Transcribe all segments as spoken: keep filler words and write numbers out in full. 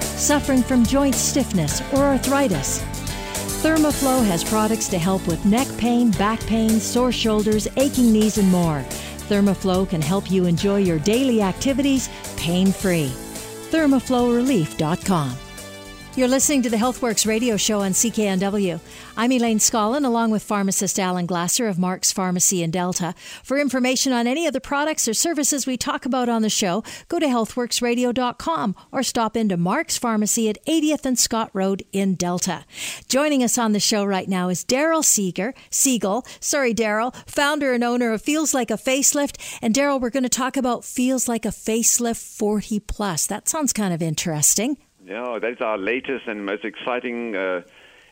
suffering from joint stiffness, or arthritis? Thermaflow has products to help with neck pain, back pain, sore shoulders, aching knees, and more. Thermaflow can help you enjoy your daily activities pain-free. Thermaflow relief dot com. You're listening to the HealthWorks radio show on C K N W. I'm Elaine Scullin, along with pharmacist Alan Glasser of Mark's Pharmacy in Delta. For information on any of the products or services we talk about on the show, go to health works radio dot com or stop into Mark's Pharmacy at eightieth and Scott Road in Delta. Joining us on the show right now is Daryl Seeger, Siegel, sorry Daryl, founder and owner of Feels Like a Facelift. And Daryl, we're going to talk about Feels Like a Facelift forty plus. That sounds kind of interesting. Yeah, that's our latest and most exciting uh,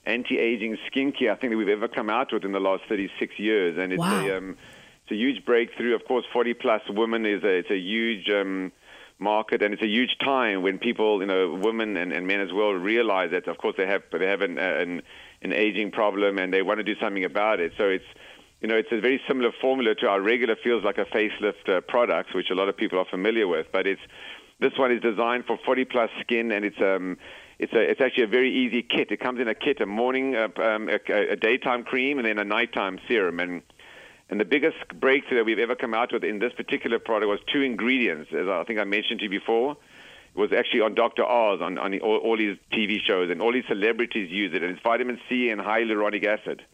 anti-aging skincare I think that we've ever come out with in the last thirty-six years, and it's, wow. a, um, it's a huge breakthrough. Of course, forty plus women is a, it's a huge um, market, and it's a huge time when people, you know, women and, and men as well, realize that of course they have they have an, an an aging problem and they want to do something about it. So it's you know it's a very similar formula to our regular Feels Like a Facelift uh, products, which a lot of people are familiar with, but it's. This one is designed for forty plus skin, and it's um it's a it's actually a very easy kit. It comes in a kit, a morning, uh, um, a, a daytime cream, and then a nighttime serum. And and the biggest breakthrough that we've ever come out with in this particular product was two ingredients, as I think I mentioned to you before. It was actually on Doctor Oz on on all, all his T V shows, and all his celebrities use it. And it's vitamin C and hyaluronic acid.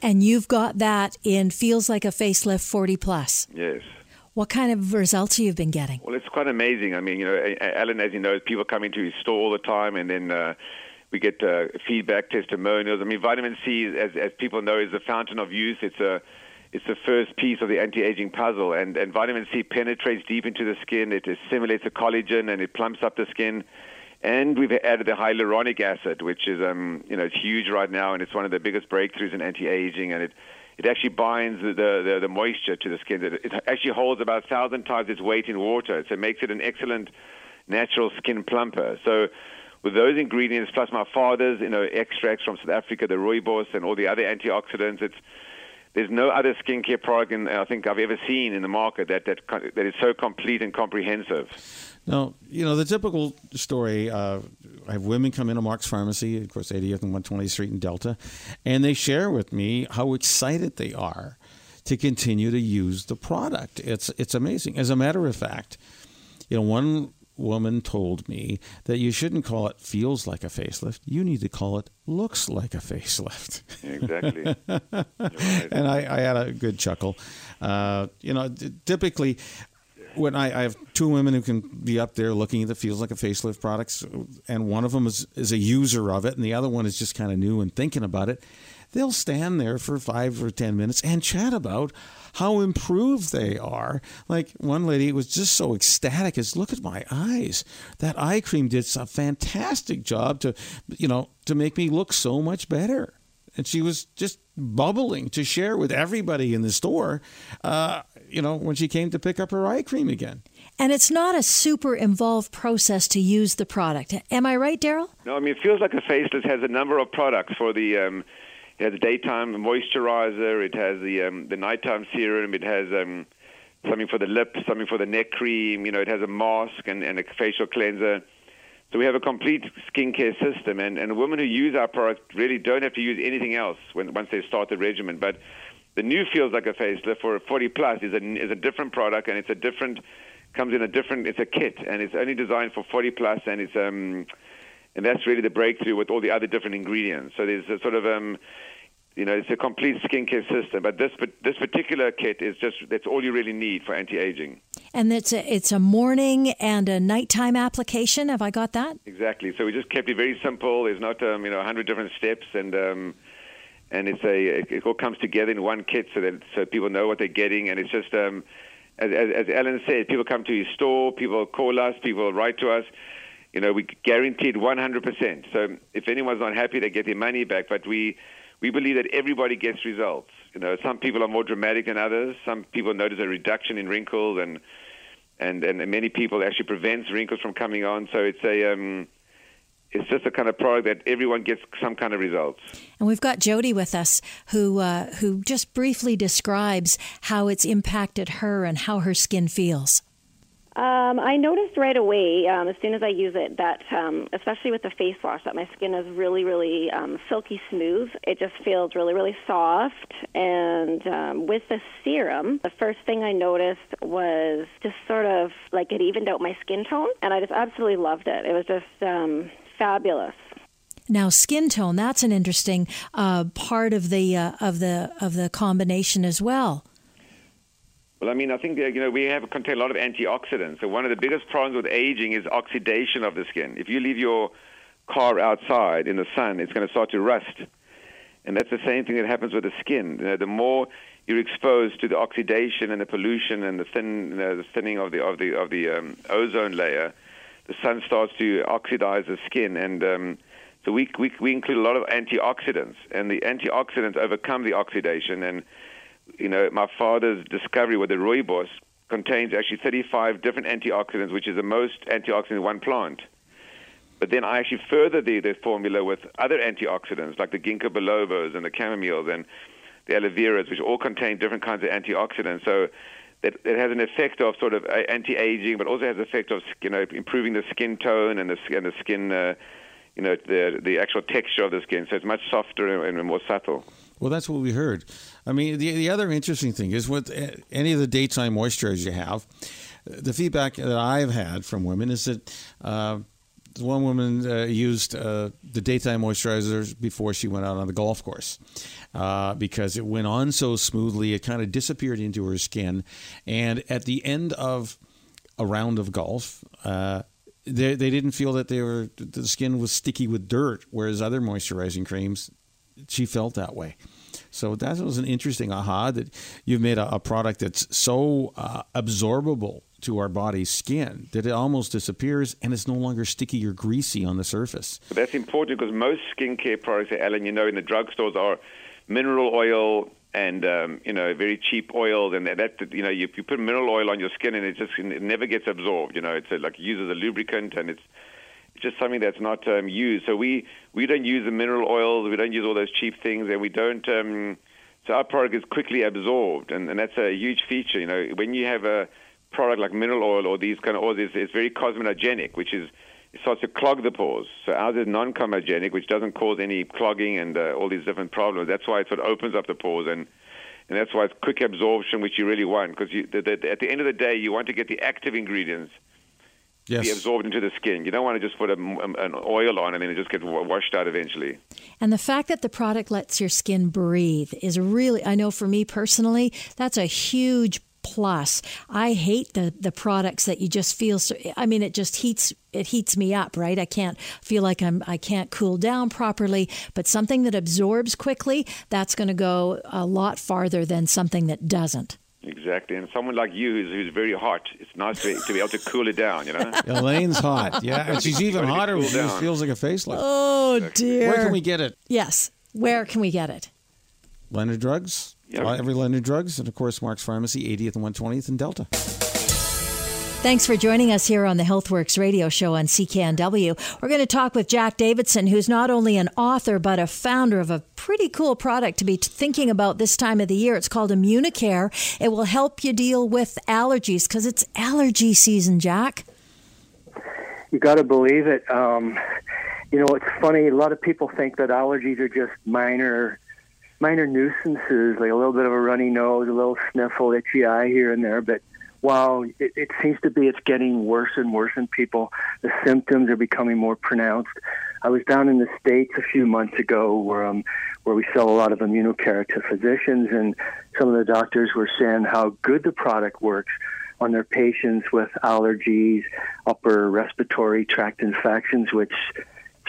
And you've got that in Feels Like a Facelift forty plus. Yes. What kind of results you've been getting? Well, it's quite amazing. I mean, you know, Alan, as you know, people come into his store all the time, and then uh, we get uh, feedback, testimonials. I mean, vitamin C, as as people know, is the fountain of youth. It's a, it's the first piece of the anti-aging puzzle, and and vitamin C penetrates deep into the skin. It assimilates the collagen, and it plumps up the skin. And we've added the hyaluronic acid, which is, um, you know, it's huge right now, and it's one of the biggest breakthroughs in anti-aging, and it. It actually binds the, the, the moisture to the skin. It actually holds about a thousand times its weight in water, so it makes it an excellent natural skin plumper. So with those ingredients, plus my father's, you know, extracts from South Africa, the rooibos and all the other antioxidants, it's, there's no other skincare product in, I think I've ever seen in the market that, that, that is so complete and comprehensive. Now, you know, the typical story, uh, I have women come into Mark's Pharmacy, of course, eightieth and one twentieth Street in Delta, and they share with me how excited they are to continue to use the product. It's it's amazing. As a matter of fact, you know, one woman told me that you shouldn't call it Feels Like a Facelift. You need to call it Looks Like a Facelift. Exactly. Right. And I, I had a good chuckle. Uh, you know, typically when I, I have two women who can be up there looking at the Feels Like a Facelift products, and one of them is, is a user of it, and the other one is just kind of new and thinking about it, they'll stand there for five or ten minutes and chat about how improved they are. Like one lady was just so ecstatic as, look at my eyes. That eye cream did a fantastic job to, you know, to make me look so much better. And she was just bubbling to share with everybody in the store, uh, you know, when she came to pick up her eye cream again. And it's not a super involved process to use the product. Am I right, Daryl? No, I mean, it Feels Like a Facelift has a number of products for the... Um It has a daytime moisturizer. It has the um, the nighttime serum. It has um, something for the lips, something for the neck cream. You know, it has a mask and, and a facial cleanser. So we have a complete skincare system. And, and women who use our product really don't have to use anything else when once they start the regimen. But the new Feels Like a Facelift for forty plus is a is a different product, and it's a different comes in a different. It's a kit, and it's only designed for forty plus, and it's um. And that's really the breakthrough with all the other different ingredients. So there's a sort of, um, you know, it's a complete skincare system. But this but this particular kit is just, that's all you really need for anti-aging. And it's a, it's a morning and a nighttime application. Have I got that? Exactly. So we just kept it very simple. There's not, um, you know, a hundred different steps. And um, and it's a it, it all comes together in one kit so that so people know what they're getting. And it's just, um, as, as, as Alan said, people come to his store, people call us, people write to us. You know, we guaranteed one hundred percent. So if anyone's not happy, they get their money back. But we, we believe that everybody gets results. You know, some people are more dramatic than others. Some people notice a reduction in wrinkles, and and, and many people actually prevents wrinkles from coming on. So it's a um, it's just a kind of product that everyone gets some kind of results. And we've got Jody with us, who uh, who just briefly describes how it's impacted her and how her skin feels. Um, I noticed right away, um, as soon as I use it, that um, especially with the face wash, that my skin is really, really um, silky smooth. It just feels really, really soft. And um, with the serum, the first thing I noticed was just sort of like it evened out my skin tone, and I just absolutely loved it. It was just um, fabulous. Now, skin tone, that's an interesting uh, part of the uh, of the of the combination as well. Well, I mean, I think, that, you know, we have contain a lot of antioxidants. So one of the biggest problems with aging is oxidation of the skin. If you leave your car outside in the sun, it's going to start to rust. And that's the same thing that happens with the skin. You know, the more you're exposed to the oxidation and the pollution and the thin, you know, the thinning of the of the of the um, ozone layer, the sun starts to oxidize the skin. And um, so we, we we include a lot of antioxidants, and the antioxidants overcome the oxidation. And you know, my father's discovery with the rooibos contains actually thirty-five different antioxidants, which is the most antioxidant in one plant. But then I actually furthered the, the formula with other antioxidants, like the ginkgo bilobas and the chamomiles and the aloe veras, which all contain different kinds of antioxidants. So it, it has an effect of sort of anti-aging, but also has an effect of, you know, improving the skin tone and the, and the skin, uh, you know, the, the actual texture of the skin. So it's much softer and more subtle. Well, that's what we heard. I mean, the the other interesting thing is with any of the daytime moisturizers you have, the feedback that I've had from women is that uh, one woman uh, used uh, the daytime moisturizers before she went out on the golf course uh, because it went on so smoothly, it kind of disappeared into her skin. And at the end of a round of golf, uh, they they didn't feel that they were the skin was sticky with dirt, whereas other moisturizing creams, she felt that way. So that was an interesting aha, that you've made a, a product that's so uh, absorbable to our body's skin that it almost disappears and it's no longer sticky or greasy on the surface. But that's important because most skincare products, Alan, you know, in the drugstores are mineral oil and, um, you know, very cheap oils. And that, that you know, you, you put mineral oil on your skin and it just it never gets absorbed. You know, it's a, like used as a lubricant and it's just something that's not um, used. So we, we don't use the mineral oils, we don't use all those cheap things, and we don't, um, so our product is quickly absorbed, and, and that's a huge feature. You know, when you have a product like mineral oil or these kind of oils, it's, it's very cosmetogenic, which is, it starts to clog the pores. So ours is non-comedogenic, which doesn't cause any clogging and uh, all these different problems. That's why it sort of opens up the pores, and, and that's why it's quick absorption, which you really want, because the, the, at the end of the day, you want to get the active ingredients. Yes. Be absorbed into the skin. You don't want to just put a, an oil on and then it just gets washed out eventually. And the fact that the product lets your skin breathe is really, I know for me personally, that's a huge plus. I hate the, the products that you just feel, so, I mean, it just heats it heats me up, right? I can't feel like I'm, I can't cool down properly, but something that absorbs quickly, that's going to go a lot farther than something that doesn't. Exactly, and someone like you who's, who's very hot, it's nice to, to be able to cool it down, you know? Elaine's hot, yeah, and she's even hotter cool when down. She feels like a facelift. Oh, dear. Where can we get it? Yes, where can we get it? Leonard Drugs, yeah. Every Leonard Drugs, and of course, Mark's Pharmacy, eightieth and one twentieth in Delta. Thanks for joining us here on the HealthWorks radio show on C K N W. We're going to talk with Jack Davidson, who's not only an author, but a founder of a pretty cool product to be thinking about this time of the year. It's called Immunocare. It will help you deal with allergies because it's allergy season, Jack. You got to believe it. Um, you know, it's funny. A lot of people think that allergies are just minor minor nuisances, like a little bit of a runny nose, a little sniffle, itchy eye here and there, but While it, it seems to be it's getting worse and worse in people, the symptoms are becoming more pronounced. I was down in the States a few months ago where um, where we sell a lot of Immunocare to physicians, and some of the doctors were saying how good the product works on their patients with allergies, upper respiratory tract infections, which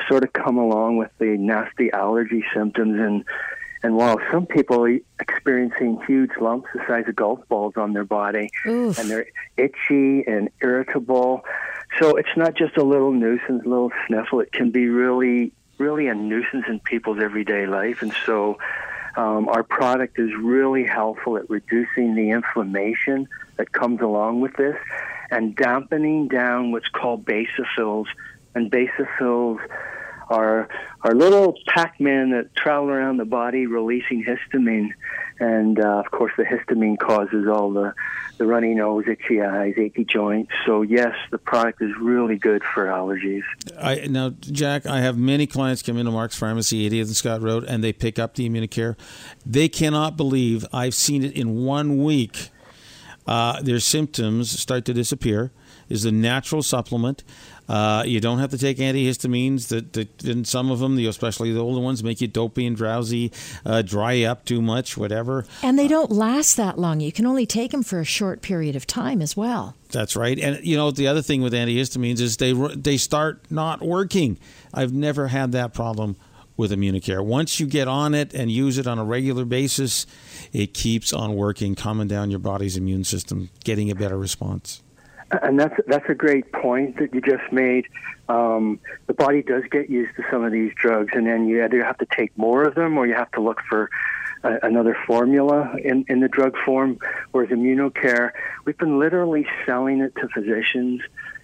sort of come along with the nasty allergy symptoms. And And while some people are experiencing huge lumps the size of golf balls on their body, Oof. And they're itchy and irritable, So it's not just a little nuisance, a little sniffle. It can be really, really a nuisance in people's everyday life. And so um, our product is really helpful at reducing the inflammation that comes along with this and dampening down what's called basophils. And basophils are, are little Pac-Man that travel around the body releasing histamine. And, uh, of course, the histamine causes all the, the runny nose, itchy eyes, achy joints. So, yes, the product is really good for allergies. I, now, Jack, I have many clients come into Mark's Pharmacy, eightieth and Scott Road, and they pick up the Immunocare. They cannot believe I've seen it in one week. Uh, their symptoms start to disappear. It's a natural supplement. Uh, you don't have to take antihistamines. That, that in some of them, the, especially the older ones, make you dopey and drowsy, uh, dry up too much, whatever. And they don't last that long. You can only take them for a short period of time as well. That's right. And, you know, the other thing with antihistamines is they they start not working. I've never had that problem with Immunocare. Once you get on it and use it on a regular basis, it keeps on working, calming down your body's immune system, getting a better response. And that's that's a great point that you just made. Um, the body does get used to some of these drugs, and then you either have to take more of them or you have to look for a, another formula in, in the drug form, whereas Immunocare, we've been literally selling it to physicians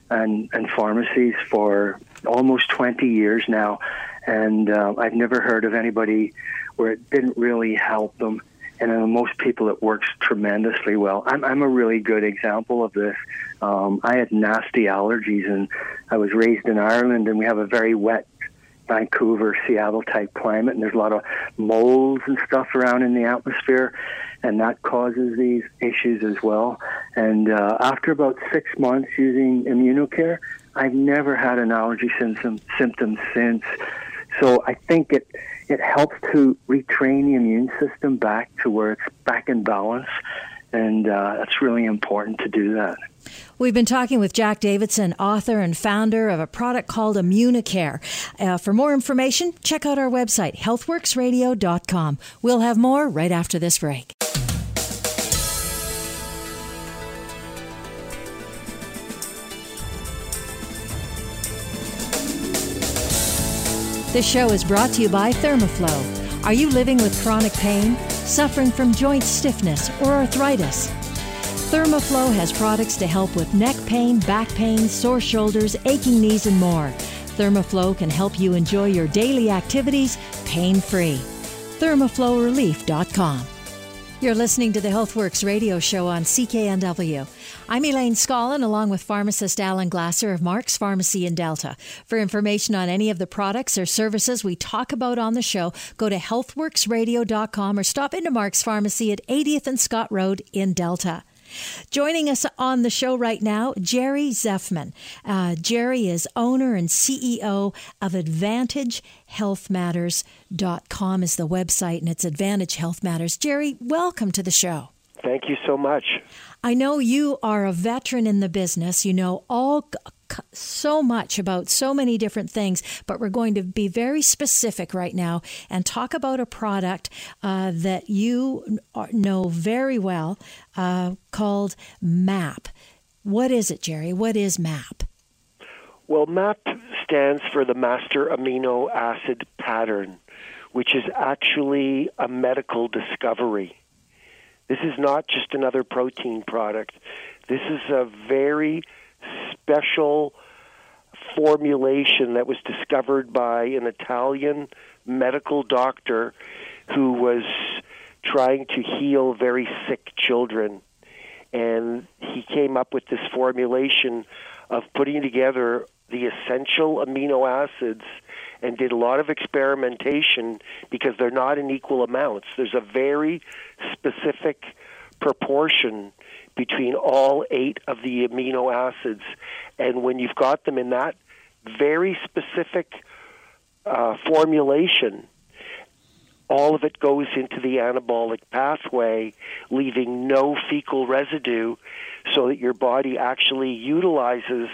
and, and pharmacies for almost twenty years now, and uh, I've never heard of anybody where it didn't really help them. And in most people, it works tremendously well. I'm, I'm a really good example of this. Um, I had nasty allergies, and I was raised in Ireland, and we have a very wet Vancouver, Seattle-type climate, and there's a lot of molds and stuff around in the atmosphere, and that causes these issues as well. And uh, after about six months using Immunocare, I've never had an allergy symptom, symptom since. So I think it... It helps to retrain the immune system back to where it's back in balance, and uh, it's really important to do that. We've been talking with Jack Davidson, author and founder of a product called Immunocare. Uh, for more information, check out our website, health works radio dot com. We'll have more right after this break. This show is brought to you by Thermaflow. Are you living with chronic pain, suffering from joint stiffness, or arthritis? Thermaflow has products to help with neck pain, back pain, sore shoulders, aching knees, and more. Thermaflow can help you enjoy your daily activities pain-free. thermaflow relief dot com. You're listening to the HealthWorks radio show on C K N W. I'm Elaine Scullin, along with pharmacist Alan Glasser of Mark's Pharmacy in Delta. For information on any of the products or services we talk about on the show, go to health works radio dot com or stop into Mark's Pharmacy at eightieth and Scott Road in Delta. Joining us on the show right now, Jerry Zeifman. Uh, Jerry is owner and C E O of Advantage Health Matters dot com is the website, and it's Advantage Health Matters. Jerry, welcome to the show. Thank you so much. I know you are a veteran in the business. You know all so much about so many different things, but we're going to be very specific right now and talk about a product uh, that you know very well uh, called MAP. What is it, Jerry? What is MAP? Well, MAP stands for the Master Amino Acid Pattern, which is actually a medical discovery. This is not just another protein product. This is a very special formulation that was discovered by an Italian medical doctor who was trying to heal very sick children. And he came up with this formulation of putting together the essential amino acids and did a lot of experimentation because they're not in equal amounts. There's a very specific proportion between all eight of the amino acids. And when you've got them in that very specific uh, formulation, all of it goes into the anabolic pathway, leaving no fecal residue so that your body actually utilizes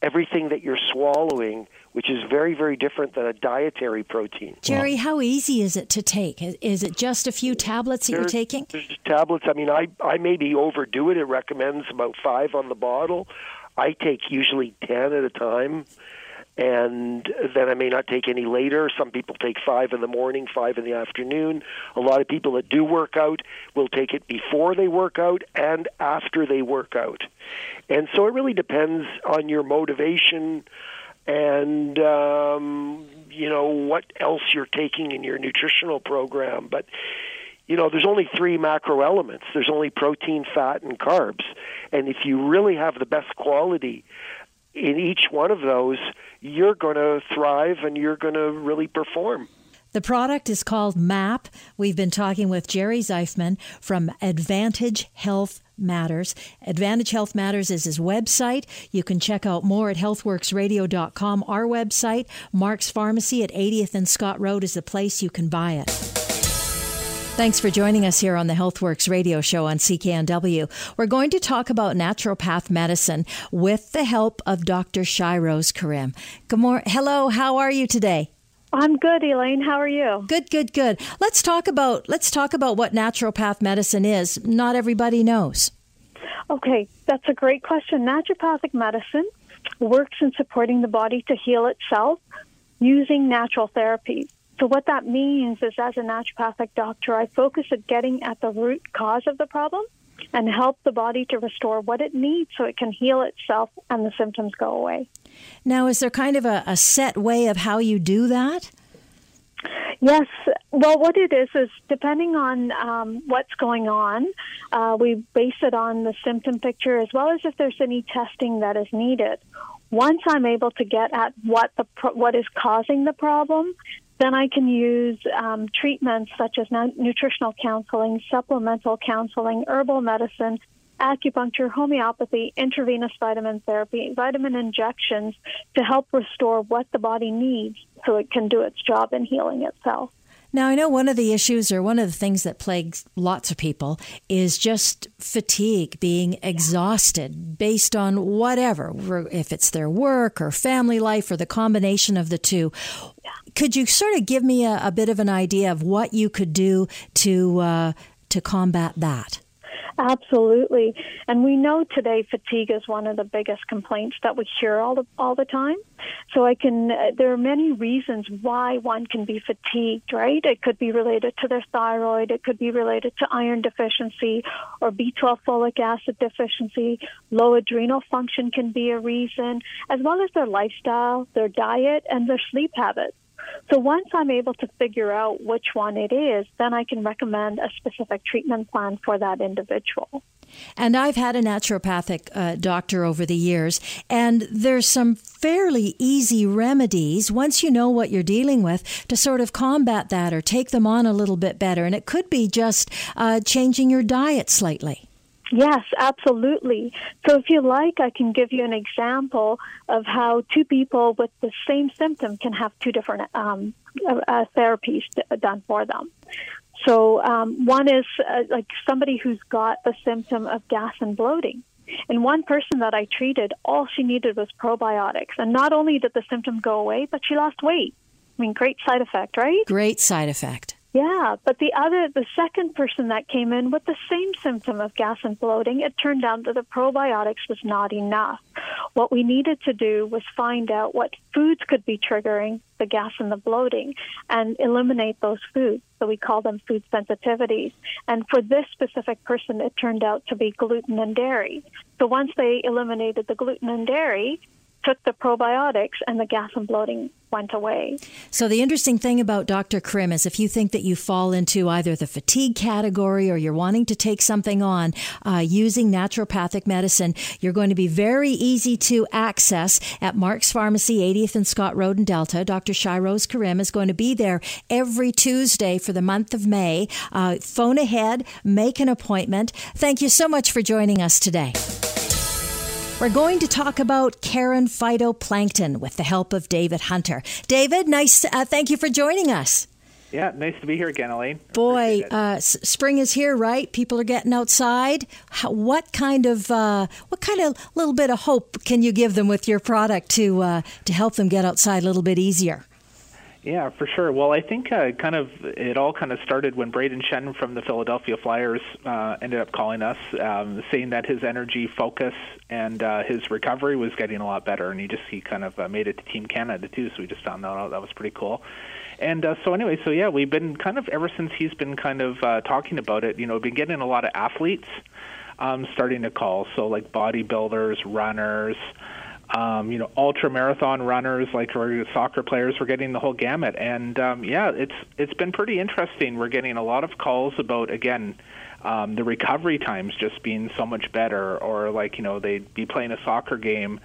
everything that you're swallowing, which is very, very different than a dietary protein. Jerry, how easy is it to take? Is it just a few tablets that there's, you're taking? There's tablets. I mean, I, I maybe overdo it. It recommends about five on the bottle. I take usually ten at a time, and then I may not take any later. Some people take five in the morning, five in the afternoon. A lot of people that do work out will take it before they work out and after they work out. And so it really depends on your motivation and, um, you know, what else you're taking in your nutritional program. But, you know, there's only three macro elements. There's only protein, fat, and carbs. And if you really have the best quality in each one of those, you're going to thrive and you're going to really perform. The product is called M A P. We've been talking with Jerry Zeifman from Advantage Health Matters. Advantage Health Matters is his website. You can check out more at health works radio dot com. Our website, Mark's Pharmacy at eightieth and Scott Road, is the place you can buy it. Thanks for joining us here on the HealthWorks radio show on C K N W. We're going to talk about naturopath medicine with the help of Doctor Shiroz Karim. Good morning. Hello, how are you today? I'm good, Elaine. How are you? Good, good, good. Let's talk about let's talk about what naturopath medicine is. Not everybody knows. Okay, that's a great question. Naturopathic medicine works in supporting the body to heal itself using natural therapies. So what that means is, as a naturopathic doctor, I focus at getting at the root cause of the problem and help the body to restore what it needs so it can heal itself and the symptoms go away. Now, is there kind of a, a set way of how you do that? Yes. Well, what it is, is depending on um, what's going on, uh, we base it on the symptom picture as well as if there's any testing that is needed. Once I'm able to get at what the pro- what is causing the problem, then I can use um, treatments such as nutritional counseling, supplemental counseling, herbal medicine, acupuncture, homeopathy, intravenous vitamin therapy, vitamin injections to help restore what the body needs so it can do its job in healing itself. Now, I know one of the issues or one of the things that plagues lots of people is just fatigue, being exhausted based on whatever, if it's their work or family life or the combination of the two. Could you sort of give me a, a bit of an idea of what you could do to uh, to combat that? Absolutely. And we know today fatigue is one of the biggest complaints that we hear all the, all the time. So I can, uh, there are many reasons why one can be fatigued, right? It could be related to their thyroid. It could be related to iron deficiency or B twelve folic acid deficiency. Low adrenal function can be a reason, as well as their lifestyle, their diet, and their sleep habits. So once I'm able to figure out which one it is, then I can recommend a specific treatment plan for that individual. And I've had a naturopathic uh, doctor over the years, and there's some fairly easy remedies, once you know what you're dealing with, to sort of combat that or take them on a little bit better. And it could be just uh, changing your diet slightly. Yes, absolutely. So if you like, I can give you an example of how two people with the same symptom can have two different um, uh, therapies done for them. So um, one is uh, like somebody who's got the symptom of gas and bloating. And one person that I treated, all she needed was probiotics. And not only did the symptom go away, but she lost weight. I mean, great side effect, right? Great side effect. Yeah, but the other, the second person that came in with the same symptom of gas and bloating, it turned out that the probiotics was not enough. What we needed to do was find out what foods could be triggering the gas and the bloating and eliminate those foods. So we call them food sensitivities. And for this specific person, it turned out to be gluten and dairy. So once they eliminated the gluten and dairy, took the probiotics, and the gas and bloating went away. So the interesting thing about Doctor Karim is if you think that you fall into either the fatigue category or you're wanting to take something on uh, using naturopathic medicine, you're going to be very easy to access at Mark's Pharmacy, eightieth and Scott Road in Delta. Doctor Shiroz Karim is going to be there every Tuesday for the month of May. Uh, phone ahead, make an appointment. Thank you so much for joining us today. We're going to talk about Karen phytoplankton with the help of David Hunter. David, nice. Uh, thank you for joining us. Yeah, nice to be here again, Elaine. Boy, uh, spring is here, right? People are getting outside. How, what kind of uh, what kind of little bit of hope can you give them with your product to uh, to help them get outside a little bit easier? Yeah, for sure. Well, I think uh, kind of it all kind of started when Braden Shen from the Philadelphia Flyers uh, ended up calling us, um, saying that his energy, focus, and uh, his recovery was getting a lot better, and he just he kind of uh, made it to Team Canada too. So we just found out that was pretty cool. And uh, so anyway, so yeah, we've been kind of ever since he's been kind of uh, talking about it. You know, we've been getting a lot of athletes um, starting to call, so like bodybuilders, runners. Um, you know, ultra marathon runners, like our soccer players, we're getting the whole gamut. And um, yeah, it's it's been pretty interesting. We're getting a lot of calls about, again, um, the recovery times just being so much better, or like, you know, they'd be playing a soccer game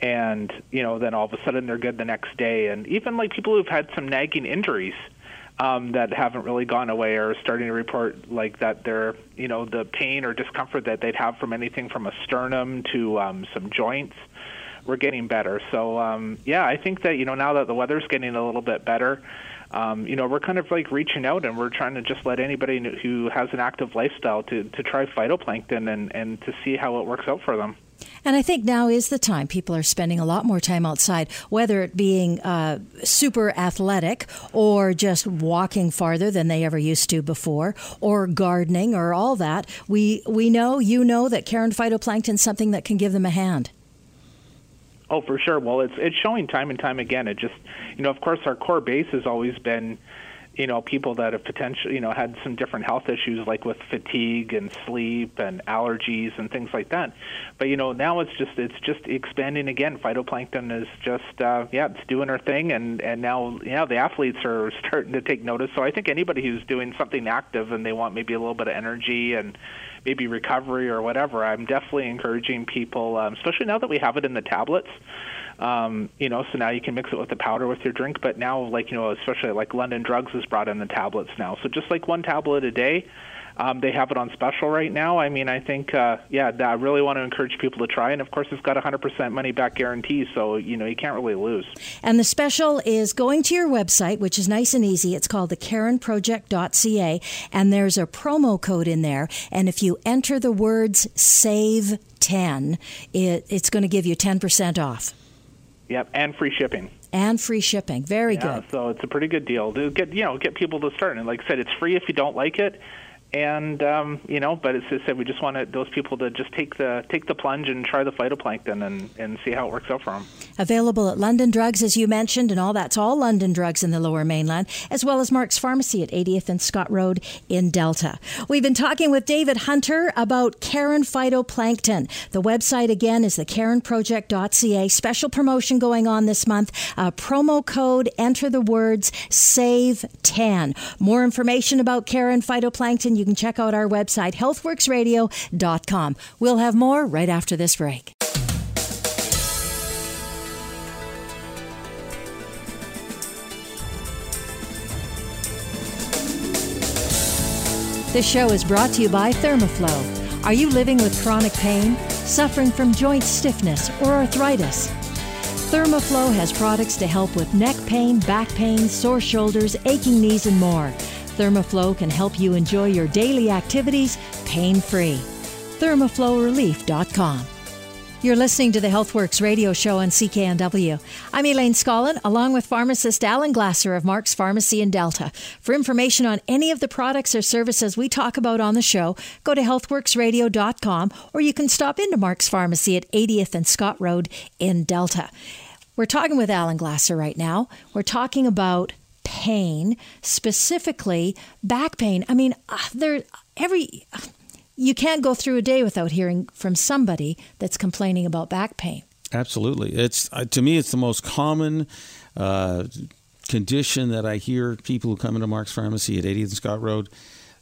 and, you know, then all of a sudden they're good the next day. And even like people who've had some nagging injuries um, that haven't really gone away are starting to report like that they're, you know, the pain or discomfort that they'd have from anything from a sternum to um, some joints. We're getting better. So, um, yeah, I think that, you know, now that the weather's getting a little bit better, um, you know, we're kind of like reaching out and we're trying to just let anybody who has an active lifestyle to, to try phytoplankton and, and to see how it works out for them. And I think now is the time. People are spending a lot more time outside, whether it being uh, super athletic or just walking farther than they ever used to before, or gardening or all that. We, we know, you know, that Karen phytoplankton is something that can give them a hand. Oh, for sure. Well, it's it's showing time and time again. It just, you know, of course, our core base has always been, you know, people that have potentially, you know, had some different health issues like with fatigue and sleep and allergies and things like that. But, you know, now it's just it's just expanding again. Phytoplankton is just, uh, yeah, it's doing her thing. And, and now, yeah, the athletes are starting to take notice. So I think anybody who's doing something active and they want maybe a little bit of energy and maybe recovery or whatever, I'm definitely encouraging people, um, especially now that we have it in the tablets. Um, you know, so now you can mix it with the powder with your drink. But now, like, you know, especially like London Drugs has brought in the tablets now. So just like one tablet a day, um, they have it on special right now. I mean, I think, uh, yeah, I really want to encourage people to try. And, of course, it's got one hundred percent money back guarantee. So, you know, you can't really lose. And the special is going to your website, which is nice and easy. It's called the karen project dot c a. And there's a promo code in there. And if you enter the words save ten, it, it's going to give you ten percent off. Yep, and free shipping. And free shipping. Very yeah, good. So it's a pretty good deal to get, you know, get people to start. And like I said, it's free if you don't like it. And, um, you know, but it's just that we just want those people to just take the take the plunge and try the phytoplankton and, and see how it works out for them. Available at London Drugs, as you mentioned, and all that's all London Drugs in the Lower Mainland, as well as Mark's Pharmacy at eightieth and Scott Road in Delta. We've been talking with David Hunter about Karen phytoplankton. The website, again, is the karen project dot c a. Special promotion going on this month. Uh, promo code, enter the words, save ten. More information about Karen phytoplankton, you can check out our website, health works radio dot com. We'll have more right after this break. This show is brought to you by Thermaflow. Are you living with chronic pain, suffering from joint stiffness or arthritis? Thermaflow has products to help with neck pain, back pain, sore shoulders, aching knees, and more. Thermaflow can help you enjoy your daily activities pain-free. thermaflow relief dot com. You're listening to the HealthWorks radio show on C K N W. I'm Elaine Scullin, along with pharmacist Alan Glasser of Mark's Pharmacy in Delta. For information on any of the products or services we talk about on the show, go to health works radio dot com, or you can stop into Mark's Pharmacy at eightieth and Scott Road in Delta. We're talking with Alan Glasser right now. We're talking about pain, specifically back pain. I mean, there every you can't go through a day without hearing from somebody that's complaining about back pain. Absolutely, it's uh, to me, it's the most common uh, condition that I hear people who come into Mark's Pharmacy at eightieth and Scott Road.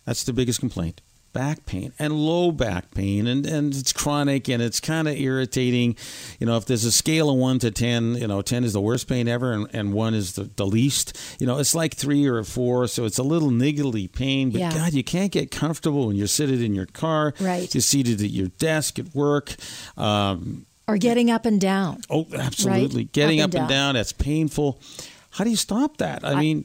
That's the biggest complaint: back pain and low back pain, and and it's chronic and it's kind of irritating. You know, if there's a scale of one to ten, you know, ten is the worst pain ever, and, and one is the, the least. You know, it's like three or a four, so it's a little niggly pain. But yeah. God, you can't get comfortable when you're seated in your car. Right. You're seated at your desk at work. Um, or getting up and down. Oh, absolutely. Right? Getting up and, up and down. down, that's painful. How do you stop that? I, I mean,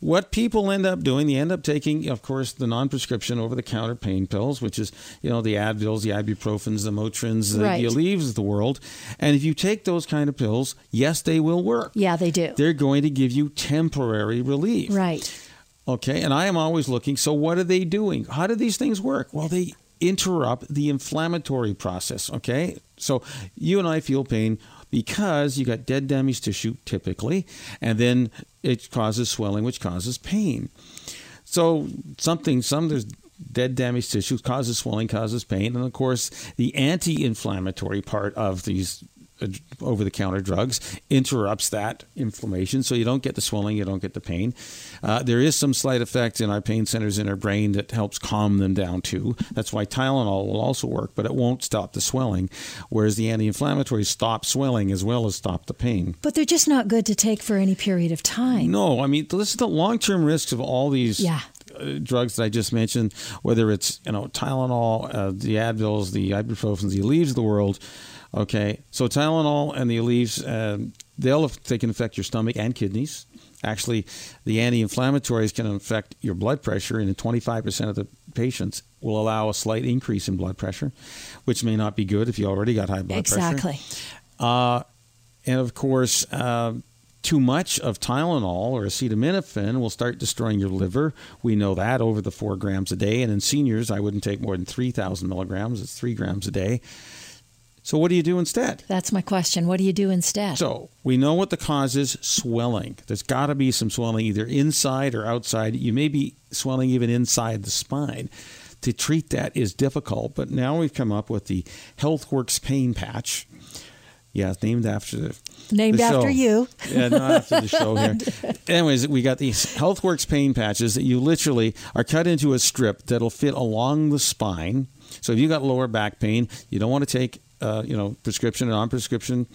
what people end up doing, they end up taking, of course, the non-prescription over-the-counter pain pills, which is, you know, the Advils, the ibuprofens, the Motrins, right. the Aleve of the world. And if you take those kind of pills, yes, they will work. Yeah, they do. They're going to give you temporary relief. Right. Okay, and I am always looking, so what are they doing? How do these things work? Well, they interrupt the inflammatory process, okay? So you and I feel pain because you got dead damaged tissue typically, and then it causes swelling, which causes pain. So something, some there's dead damaged tissue causes swelling, causes pain, and of course the anti-inflammatory part of these over-the-counter drugs interrupts that inflammation, so you don't get the swelling, you don't get the pain. Uh, there is some slight effect in our pain centers in our brain that helps calm them down too. That's why Tylenol will also work, but it won't stop the swelling, whereas the anti-inflammatory stop swelling as well as stop the pain. But they're just not good to take for any period of time. No, I mean, this is the long-term risks of all these yeah. drugs that I just mentioned, whether it's, you know, Tylenol, uh, the Advils, the ibuprofens, the Aleve of the world. Okay, so Tylenol and the Aleve, uh, they'll they can affect your stomach and kidneys. Actually, the anti-inflammatories can affect your blood pressure, and twenty-five percent of the patients will allow a slight increase in blood pressure, which may not be good if you already got high blood exactly. pressure. Exactly. Uh, and of course, uh, too much of Tylenol or acetaminophen will start destroying your liver. We know that over the four grams a day. And in seniors, I wouldn't take more than three thousand milligrams. It's three grams a day. So what do you do instead? That's my question. What do you do instead? So we know what the cause is, swelling. There's got to be some swelling either inside or outside. You may be swelling even inside the spine. To treat that is difficult, but now we've come up with the HealthWorks pain patch. Yeah, it's named after the Named the after show. you. Yeah, not after the show here. Anyways, we got these HealthWorks pain patches that you literally are cut into a strip that'll fit along the spine. So if you got lower back pain, you don't want to take Uh, you know, prescription and non-prescription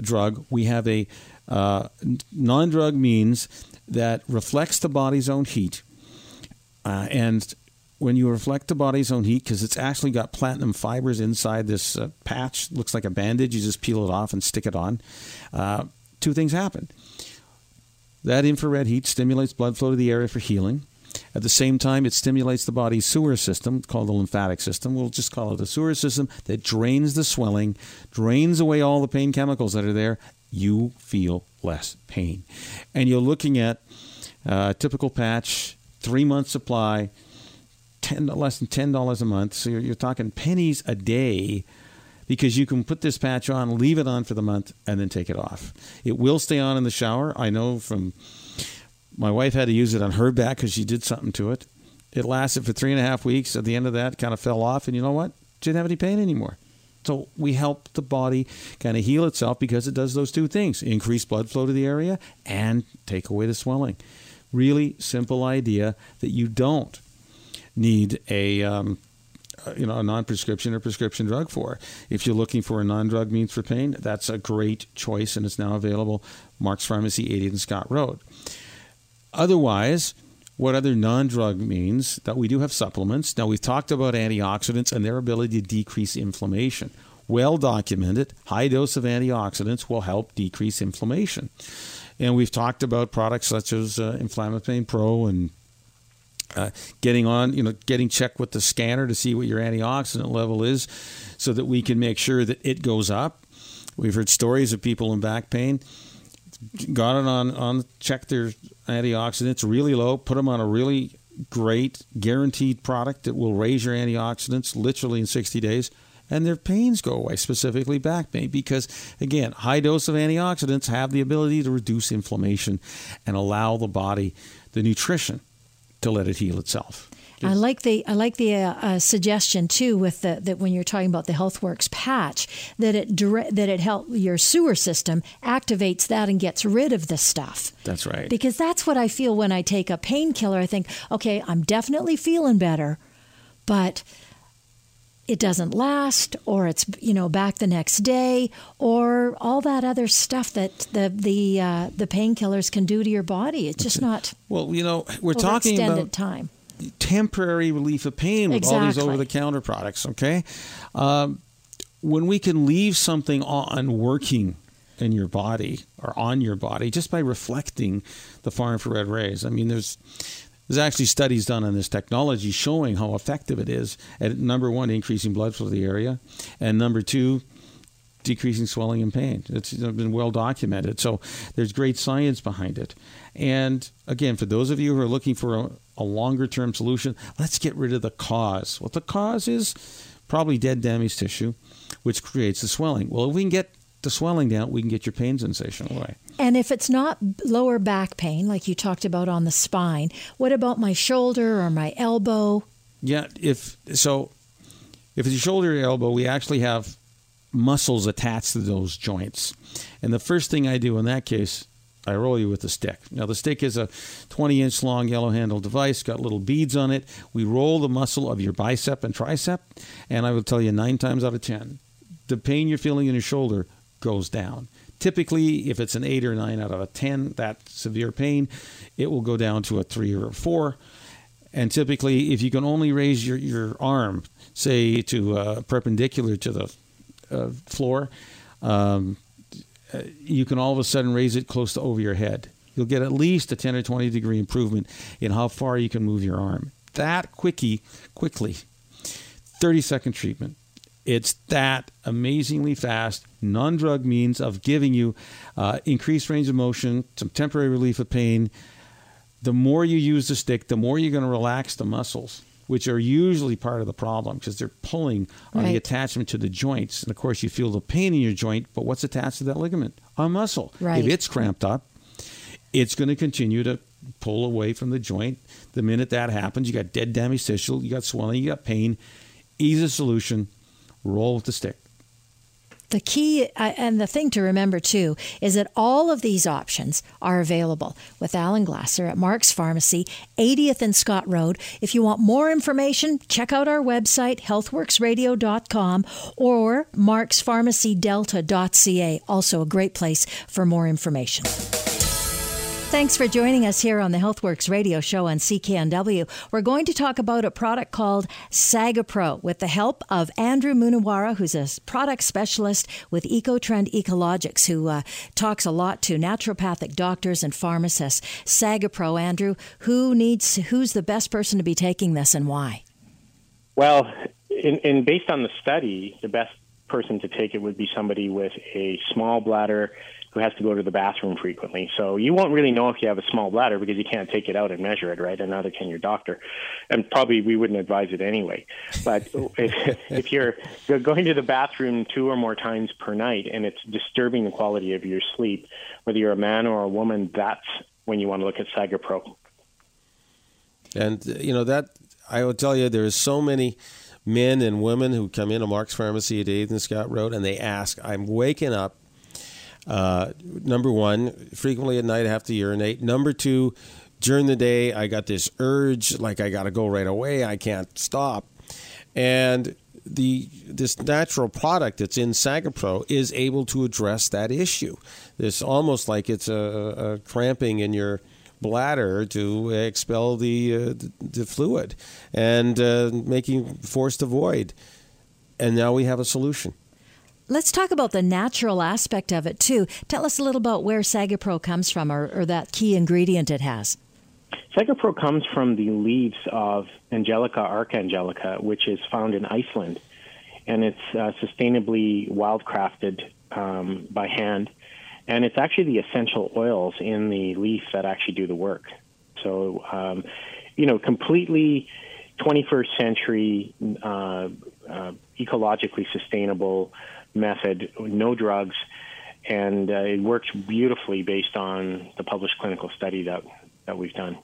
drug. We have a uh, non-drug means that reflects the body's own heat. Uh, and when you reflect the body's own heat, because it's actually got platinum fibers inside this uh, patch, looks like a bandage, you just peel it off and stick it on, uh, two things happen. That infrared heat stimulates blood flow to the area for healing. At the same time, it stimulates the body's sewer system, called the lymphatic system. We'll just call it the sewer system, that drains the swelling, drains away all the pain chemicals that are there. You feel less pain. And you're looking at a typical patch, three-month supply, ten less than ten dollars a month. So you're, you're talking pennies a day, because you can put this patch on, leave it on for the month, and then take it off. It will stay on in the shower. I know from... My wife had to use it on her back because she did something to it. It lasted for three and a half weeks. At the end of that, it kind of fell off. And you know what? Didn't have any pain anymore. So we help the body kind of heal itself because it does those two things. Increase blood flow to the area and take away the swelling. Really simple idea that you don't need a... Um, you know, a non-prescription or prescription drug for. If you're looking for a non-drug means for pain, that's a great choice, and it's now available. Mark's Pharmacy, eightieth and Scott Road. Otherwise, what other non-drug means that we do have supplements. Now, we've talked about antioxidants and their ability to decrease inflammation. Well documented, high dose of antioxidants will help decrease inflammation. And we've talked about products such as uh, Inflammapain Pro and Uh, getting on, you know, getting checked with the scanner to see what your antioxidant level is so that we can make sure that it goes up. We've heard stories of people in back pain, got it on, on checked their antioxidants really low, put them on a really great guaranteed product that will raise your antioxidants literally in sixty days, and their pains go away, specifically back pain, because, again, high dose of antioxidants have the ability to reduce inflammation and allow the body the nutrition to let it heal itself. I like the I like the uh, uh, suggestion too, with the, that when you're talking about the HealthWorks patch, that it dire- that it help your sewer system activates that and gets rid of the stuff. That's right. Because that's what I feel when I take a painkiller. I think, okay, I'm definitely feeling better, but it doesn't last, or it's, you know, back the next day, or all that other stuff that the the uh, the painkillers can do to your body. It's just not. Well, you know, we're talking about extended time, temporary relief of pain with exactly. all these over-the-counter products. Okay, um, when we can leave something on working in your body or on your body just by reflecting the far infrared rays. I mean, there's there's actually studies done on this technology showing how effective it is at, number one, increasing blood flow to the area, and number two, decreasing swelling and pain. It's been well documented. So there's great science behind it. And again, for those of you who are looking for a, a longer-term solution, let's get rid of the cause. What the cause is, probably dead damaged tissue, which creates the swelling. Well, if we can get the swelling down, we can get your pain sensation away. And if it's not lower back pain, like you talked about on the spine, what about my shoulder or my elbow? Yeah, if so, if it's your shoulder or your elbow, we actually have muscles attached to those joints. And the first thing I do in that case, I roll you with a stick. Now, the stick is a twenty-inch long yellow-handled device, got little beads on it. We roll the muscle of your bicep and tricep, and I will tell you nine times out of ten, the pain you're feeling in your shoulder goes down. Typically, if it's an eight or nine out of a ten, that severe pain, it will go down to a three or a four. And typically, if you can only raise your, your arm, say, to uh, perpendicular to the Uh, floor, um, you can all of a sudden raise it close to over your head. You'll get at least a ten or twenty degree improvement in how far you can move your arm. That quickie, quickly, thirty second treatment. It's that amazingly fast, non-drug means of giving you uh, increased range of motion, some temporary relief of pain. The more you use the stick, the more you're going to relax the muscles, which are usually part of the problem because they're pulling on right. the attachment to the joints. And, of course, you feel the pain in your joint, but what's attached to that ligament? A muscle. Right. If it's cramped up, it's going to continue to pull away from the joint. The minute that happens, you got dead damaged tissue, you got swelling, you got pain. Easy solution, roll with the stick. The key uh, and the thing to remember, too, is that all of these options are available with Alan Glasser at Mark's Pharmacy, eightieth and Scott Road. If you want more information, check out our website, health works radio dot com or marks pharmacy delta dot c a. Also a great place for more information. Thanks for joining us here on the HealthWorks radio show on C K N W. We're going to talk about a product called SagaPro with the help of Andrew Munawara, who's a product specialist with EcoTrend Ecologics, who uh, talks a lot to naturopathic doctors and pharmacists. SagaPro, Andrew, who needs, who's the best person to be taking this and why? Well, in, in based on the study, the best person to take it would be somebody with a small bladder who has to go to the bathroom frequently. So you won't really know if you have a small bladder because you can't take it out and measure it, right? And neither can your doctor. And probably we wouldn't advise it anyway. But if, if you're going to the bathroom two or more times per night and it's disturbing the quality of your sleep, whether you're a man or a woman, that's when you want to look at SagaPro. And, you know, that I will tell you, there is so many men and women who come into Mark's Pharmacy at eighth and Scott Road and they ask, I'm waking up. Uh, number one, frequently at night I have to urinate. Number two, during the day I got this urge, like I got to go right away. I can't stop. And the this natural product that's in SagaPro is able to address that issue. It's almost like it's a, a cramping in your bladder to expel the, uh, the, the fluid and uh, making forced a void. And now we have a solution. Let's talk about the natural aspect of it, too. Tell us a little about where SagaPro comes from or, or that key ingredient it has. SagaPro comes from the leaves of Angelica archangelica, which is found in Iceland. And it's uh, sustainably wildcrafted um, by hand. And it's actually the essential oils in the leaf that actually do the work. So, um, you know, completely twenty-first century, uh, uh, ecologically sustainable method, no drugs, and uh, it works beautifully based on the published clinical study that that we've done.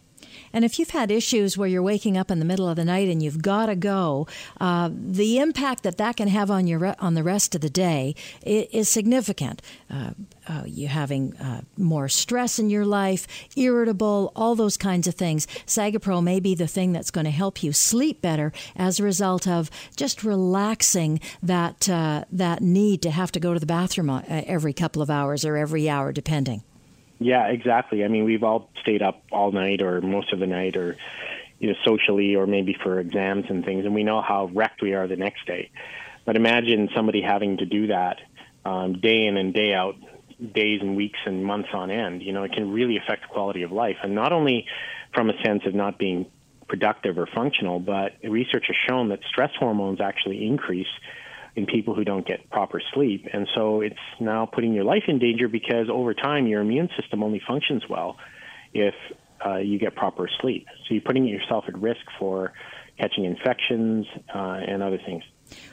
And if you've had issues where you're waking up in the middle of the night and you've got to go, uh, the impact that that can have on your re- on the rest of the day is, is significant. Uh, uh, you having uh, more stress in your life, irritable, all those kinds of things. SagaPro may be the thing that's going to help you sleep better as a result of just relaxing that uh, that need to have to go to the bathroom every couple of hours or every hour, depending. Yeah, exactly. I mean, we've all stayed up all night or most of the night or, you know, socially or maybe for exams and things, and we know how wrecked we are the next day. But imagine somebody having to do that um, day in and day out days and weeks and months on end. You know, it can really affect quality of life, and not only from a sense of not being productive or functional, but research has shown that stress hormones actually increase in people who don't get proper sleep. And so it's now putting your life in danger, because over time your immune system only functions well if uh, you get proper sleep. So you're putting yourself at risk for catching infections uh, and other things.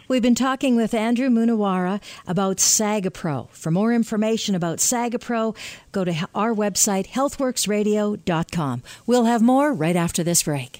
We've been talking with Andrew Munawara about SagaPro. For more information about SagaPro, go to our website, health works radio dot com. We'll have more right after this break.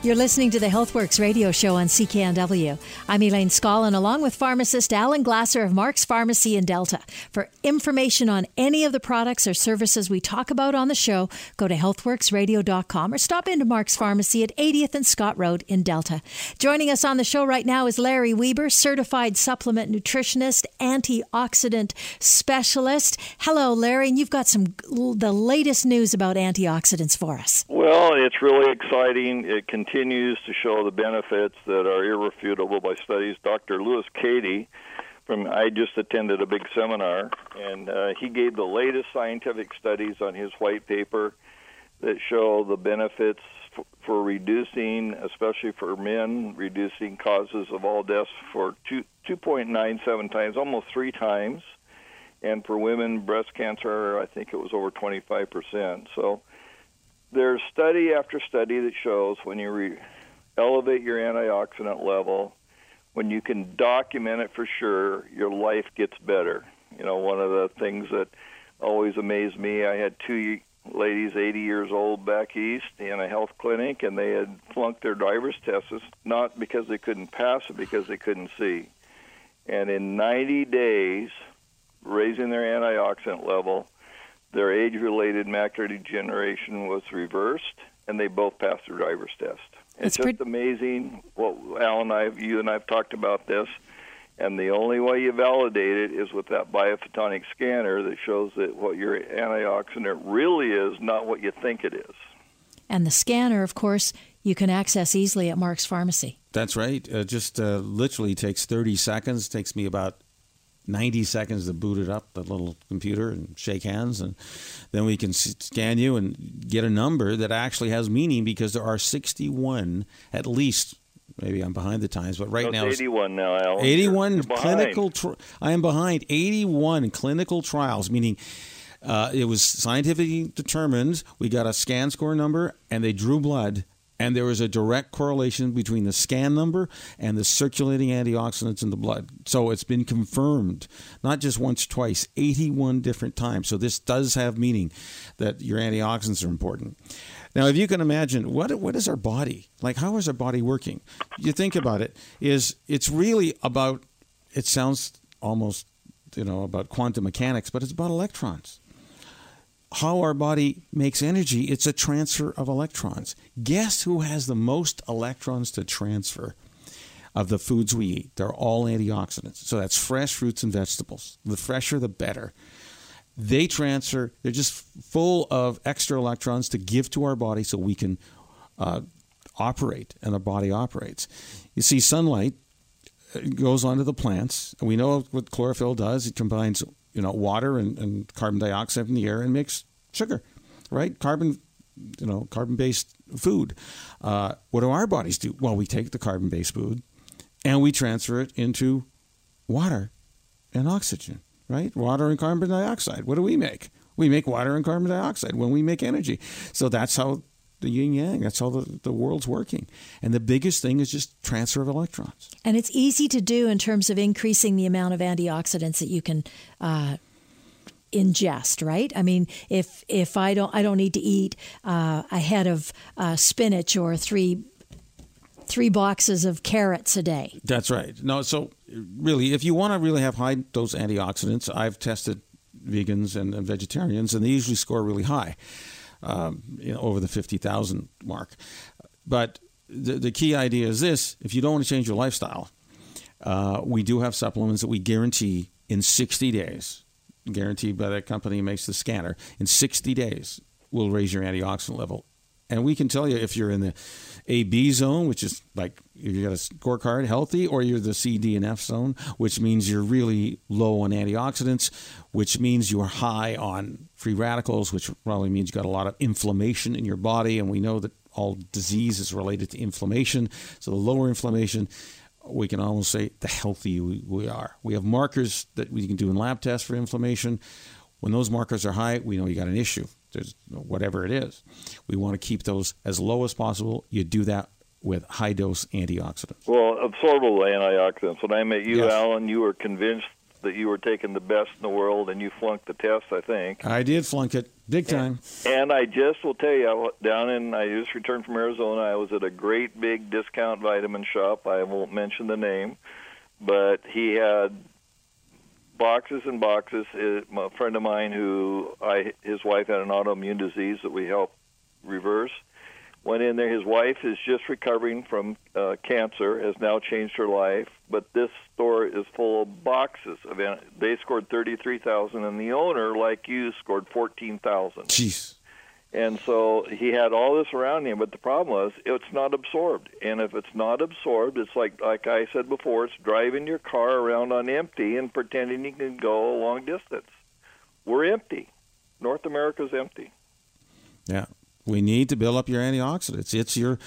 You're listening to the HealthWorks radio show on C K N W. I'm Elaine Scullin, along with pharmacist Alan Glasser of Mark's Pharmacy in Delta. For information on any of the products or services we talk about on the show, go to health works radio dot com or stop into Mark's Pharmacy at eightieth and Scott Road in Delta. Joining us on the show right now is Larry Weber, certified supplement nutritionist, antioxidant specialist. Hello, Larry, and you've got some the latest news about antioxidants for us. Well, it's really exciting. It can continues to show the benefits that are irrefutable by studies. Doctor Lewis Cady, from I just attended a big seminar, and uh, he gave the latest scientific studies on his white paper that show the benefits f- for reducing, especially for men, reducing causes of all deaths for two, two point nine seven times, almost three times, and for women, breast cancer, I think it was over twenty-five percent. So there's study after study that shows when you re- elevate your antioxidant level, when you can document it for sure, your life gets better. You know, one of the things that always amazed me, I had two ladies eighty years old back east in a health clinic, and they had flunked their driver's tests, not because they couldn't pass it, because they couldn't see. And in ninety days, raising their antioxidant level, their age-related macular degeneration was reversed, and they both passed their driver's test. It's, it's just pre- amazing. Well, Al and I, you and I have talked about this, and the only way you validate it is with that biophotonic scanner that shows that what your antioxidant really is, not what you think it is. And the scanner, of course, you can access easily at Mark's Pharmacy. That's right. Uh, just uh, literally takes thirty seconds. Takes me about ninety seconds to boot it up, the little computer, and shake hands, and then we can scan you and get a number that actually has meaning, because there are sixty-one, at least, maybe I'm behind the times, but right no, now it's eighty-one now, Alan. eighty-one You're clinical tri- I am behind eighty-one clinical trials, meaning uh, it was scientifically determined. We got a scan score number, and they drew blood, and there was a direct correlation between the scan number and the circulating antioxidants in the blood. So it's been confirmed, not just once, twice, eighty-one different times. So this does have meaning that your antioxidants are important. Now, if you can imagine, what what is our body? Like, how is our body working? You think about it, is it's really about, it sounds almost, you know, about quantum mechanics, but it's about electrons. How our body makes energy, it's a transfer of electrons. Guess who has the most electrons to transfer of the foods we eat? They're all antioxidants. So that's fresh fruits and vegetables. The fresher, the better. They transfer, they're just full of extra electrons to give to our body so we can uh, operate, and our body operates. You see, sunlight goes onto the plants, and we know what chlorophyll does. It combines You know, water and, and carbon dioxide from the air and makes sugar, right? Carbon, you know, carbon-based food. Uh, what do our bodies do? Well, we take the carbon-based food and we transfer it into water and oxygen, right? Water and carbon dioxide. What do we make? We make water and carbon dioxide when we make energy. So that's how the yin-yang, that's how the, the world's working. And the biggest thing is just transfer of electrons. And it's easy to do in terms of increasing the amount of antioxidants that you can uh, ingest, right? I mean, if if I don't I don't need to eat uh, a head of uh, spinach or three three boxes of carrots a day. That's right. No, so really, if you want to really have high-dose antioxidants, I've tested vegans and, and vegetarians, and they usually score really high, um, you know, over the fifty thousand mark. But the, the key idea is this: if you don't want to change your lifestyle, uh, we do have supplements that we guarantee in sixty days, guaranteed by that company who makes the scanner, in sixty days will raise your antioxidant level. And we can tell you if you're in the A B zone, which is like you got a scorecard healthy, or you're the C, D, and F zone, which means you're really low on antioxidants, which means you're high on free radicals, which probably means you got a lot of inflammation in your body. And we know that all disease is related to inflammation. So the lower inflammation, we can almost say the healthier we are. We have markers that we can do in lab tests for inflammation. When those markers are high, we know you got an issue. There's whatever it is. We want to keep those as low as possible. You do that with high-dose antioxidants. Well, absorbable antioxidants. When I met you, yes, Alan, you were convinced that you were taking the best in the world, and you flunked the test, I think. I did flunk it, big time. And, and I just will tell you, down in, I just returned from Arizona, I was at a great big discount vitamin shop. I won't mention the name, but he had boxes and boxes. A friend of mine who I, his wife had an autoimmune disease that we helped reverse, went in there. His wife is just recovering from uh, cancer, has now changed her life, but this store is full of boxes. Of, they scored thirty-three thousand, and the owner, like you, scored fourteen thousand. Jeez. And so he had all this around him, but the problem was it's not absorbed. And if it's not absorbed, it's like like I said before, it's driving your car around on empty and pretending you can go a long distance. We're empty. North America's empty. Yeah. We need to build up your antioxidants. It's your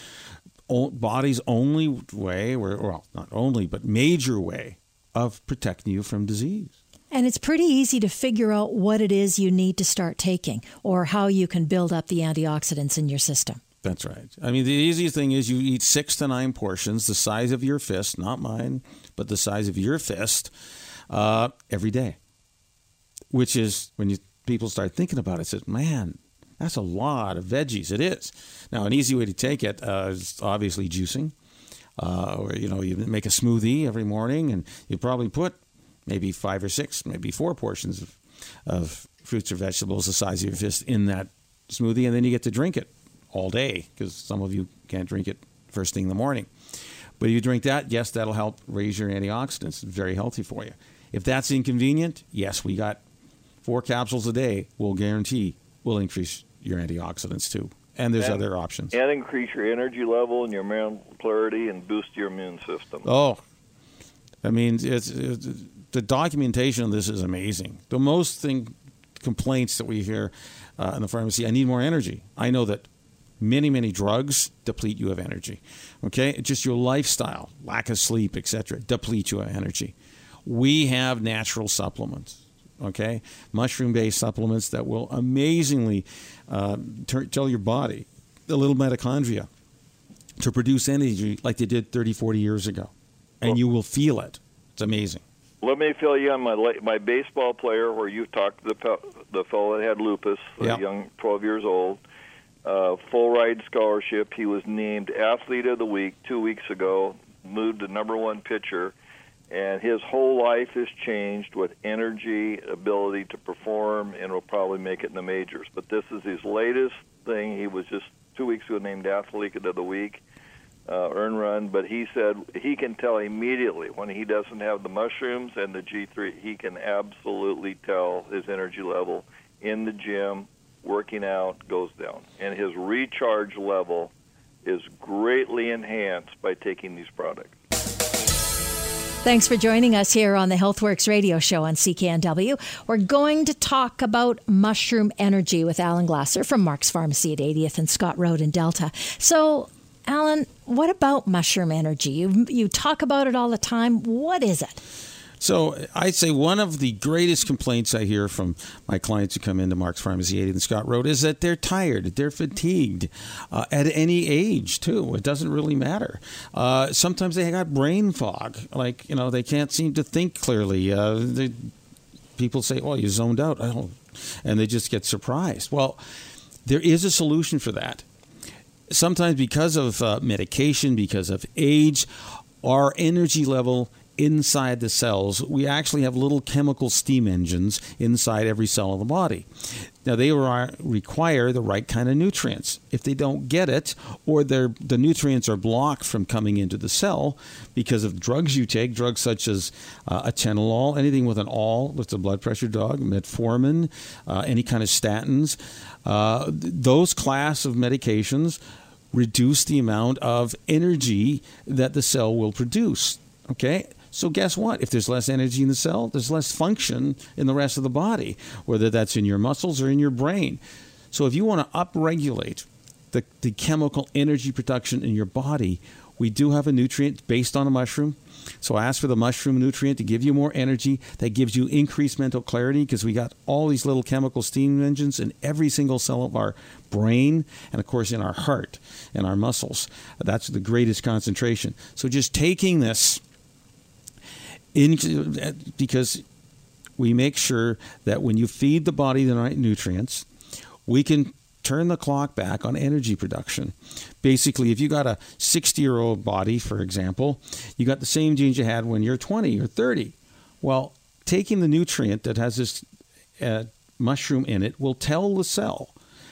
own body's only way, or, well, not only, but major way of protecting you from disease. And it's pretty easy to figure out what it is you need to start taking or how you can build up the antioxidants in your system. That's right. I mean, the easiest thing is you eat six to nine portions, the size of your fist, not mine, but the size of your fist, uh, every day. Which is, when you people start thinking about it, it says, man, that's a lot of veggies. It is. Now, an easy way to take it uh, is obviously juicing. Uh, or, you know, you make a smoothie every morning, and you probably put maybe five or six, maybe four portions of, of fruits or vegetables the size of your fist in that smoothie, and then you get to drink it all day because some of you can't drink it first thing in the morning. But if you drink that, yes, that'll help raise your antioxidants. It's very healthy for you. If that's inconvenient, yes, we got four capsules a day. We'll guarantee we'll increase your antioxidants too. And there's and, other options. And increase your energy level and your mental clarity and boost your immune system. Oh, I mean, it's... it's the documentation of this is amazing. The most thing complaints that we hear uh, in the pharmacy, I need more energy. I know that many, many drugs deplete you of energy. Okay? It's just your lifestyle, lack of sleep, et cetera, deplete you of energy. We have natural supplements, okay? Mushroom-based supplements that will amazingly uh, t- tell your body, the little mitochondria, to produce energy like they did thirty, forty years ago. And you will feel it. It's amazing. Let me fill you on my my baseball player where you talked to the pe- the fellow that had lupus, yep. a young twelve years old, uh, full ride scholarship. He was named Athlete of the Week two weeks ago, moved to number one pitcher, and his whole life has changed with energy, ability to perform, and will probably make it in the majors. But this is his latest thing. He was just two weeks ago named Athlete of the Week. Uh, earn run, but he said he can tell immediately when he doesn't have the mushrooms and the G three. He can absolutely tell his energy level in the gym, working out, goes down. And his recharge level is greatly enhanced by taking these products. Thanks for joining us here on the HealthWorks radio show on C K N W. We're going to talk about mushroom energy with Alan Glasser from Mark's Pharmacy at eightieth and Scott Road in Delta. So, Alan, what about mushroom energy? You you talk about it all the time. What is it? So I'd say one of the greatest complaints I hear from my clients who come into Mark's Pharmacy eightieth and Scott Road is that they're tired, they're fatigued, uh, at any age, too. It doesn't really matter. Uh, sometimes they got brain fog. Like, you know, they can't seem to think clearly. Uh, they, people say, oh, you zoned out. I don't, and they just get surprised. Well, there is a solution for that. Sometimes because of uh, medication, because of age, our energy level inside the cells. We actually have little chemical steam engines inside every cell of the body. Now, they require the right kind of nutrients. If they don't get it, or the nutrients are blocked from coming into the cell because of drugs you take, drugs such as uh, atenolol, anything with an all, with a blood pressure drug, metformin, uh, any kind of statins, uh, those class of medications reduce the amount of energy that the cell will produce, okay? So guess what? If there's less energy in the cell, there's less function in the rest of the body, whether that's in your muscles or in your brain. So if you want to upregulate the, the chemical energy production in your body, we do have a nutrient based on a mushroom. So I ask for the mushroom nutrient to give you more energy. That gives you increased mental clarity because we got all these little chemical steam engines in every single cell of our brain and, of course, in our heart and our muscles. That's the greatest concentration. So just taking this... In, because we make sure that when you feed the body the right nutrients, we can turn the clock back on energy production. Basically, if you got a sixty-year-old body, for example, you got the same genes you had when you're twenty or thirty. Well, taking the nutrient that has this uh, mushroom in it will tell the cell,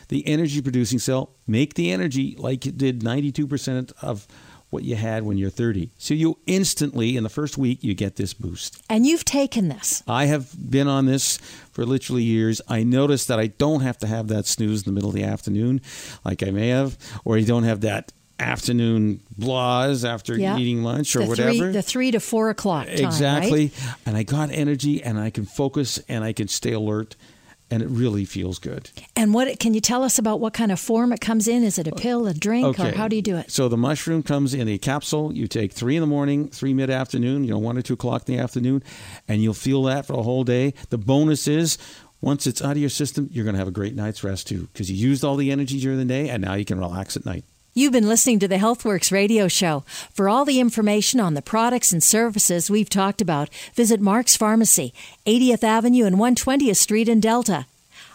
the energy-producing cell, make the energy like it did ninety-two percent of what you had when you're thirty. So you instantly, in the first week, you get this boost. And you've taken this. I have been on this for literally years. I noticed that I don't have to have that snooze in the middle of the afternoon like I may have, or you don't have that afternoon blahs after yeah. eating lunch or the whatever. Three, the three to four o'clock time, exactly. Right? And I got energy, and I can focus, and I can stay alert. And it really feels good. And what can you tell us about what kind of form it comes in? Is it a pill, a drink, okay. or how do you do it? So the mushroom comes in a capsule. You take three in the morning, three mid-afternoon, you know, one or two o'clock in the afternoon, and you'll feel that for a whole day. The bonus is once it's out of your system, you're going to have a great night's rest too because you used all the energy during the day, and now you can relax at night. You've been listening to the HealthWorks radio show. For all the information on the products and services we've talked about, visit Mark's Pharmacy, eightieth Avenue and one hundred twentieth Street in Delta.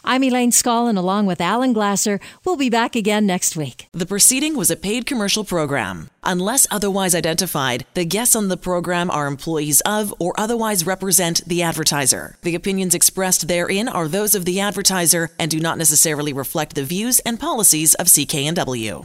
I'm Elaine Scullin, along with Alan Glasser. We'll be back again next week. The proceeding was a paid commercial program. Unless otherwise identified, the guests on the program are employees of or otherwise represent the advertiser. The opinions expressed therein are those of the advertiser and do not necessarily reflect the views and policies of C K N W.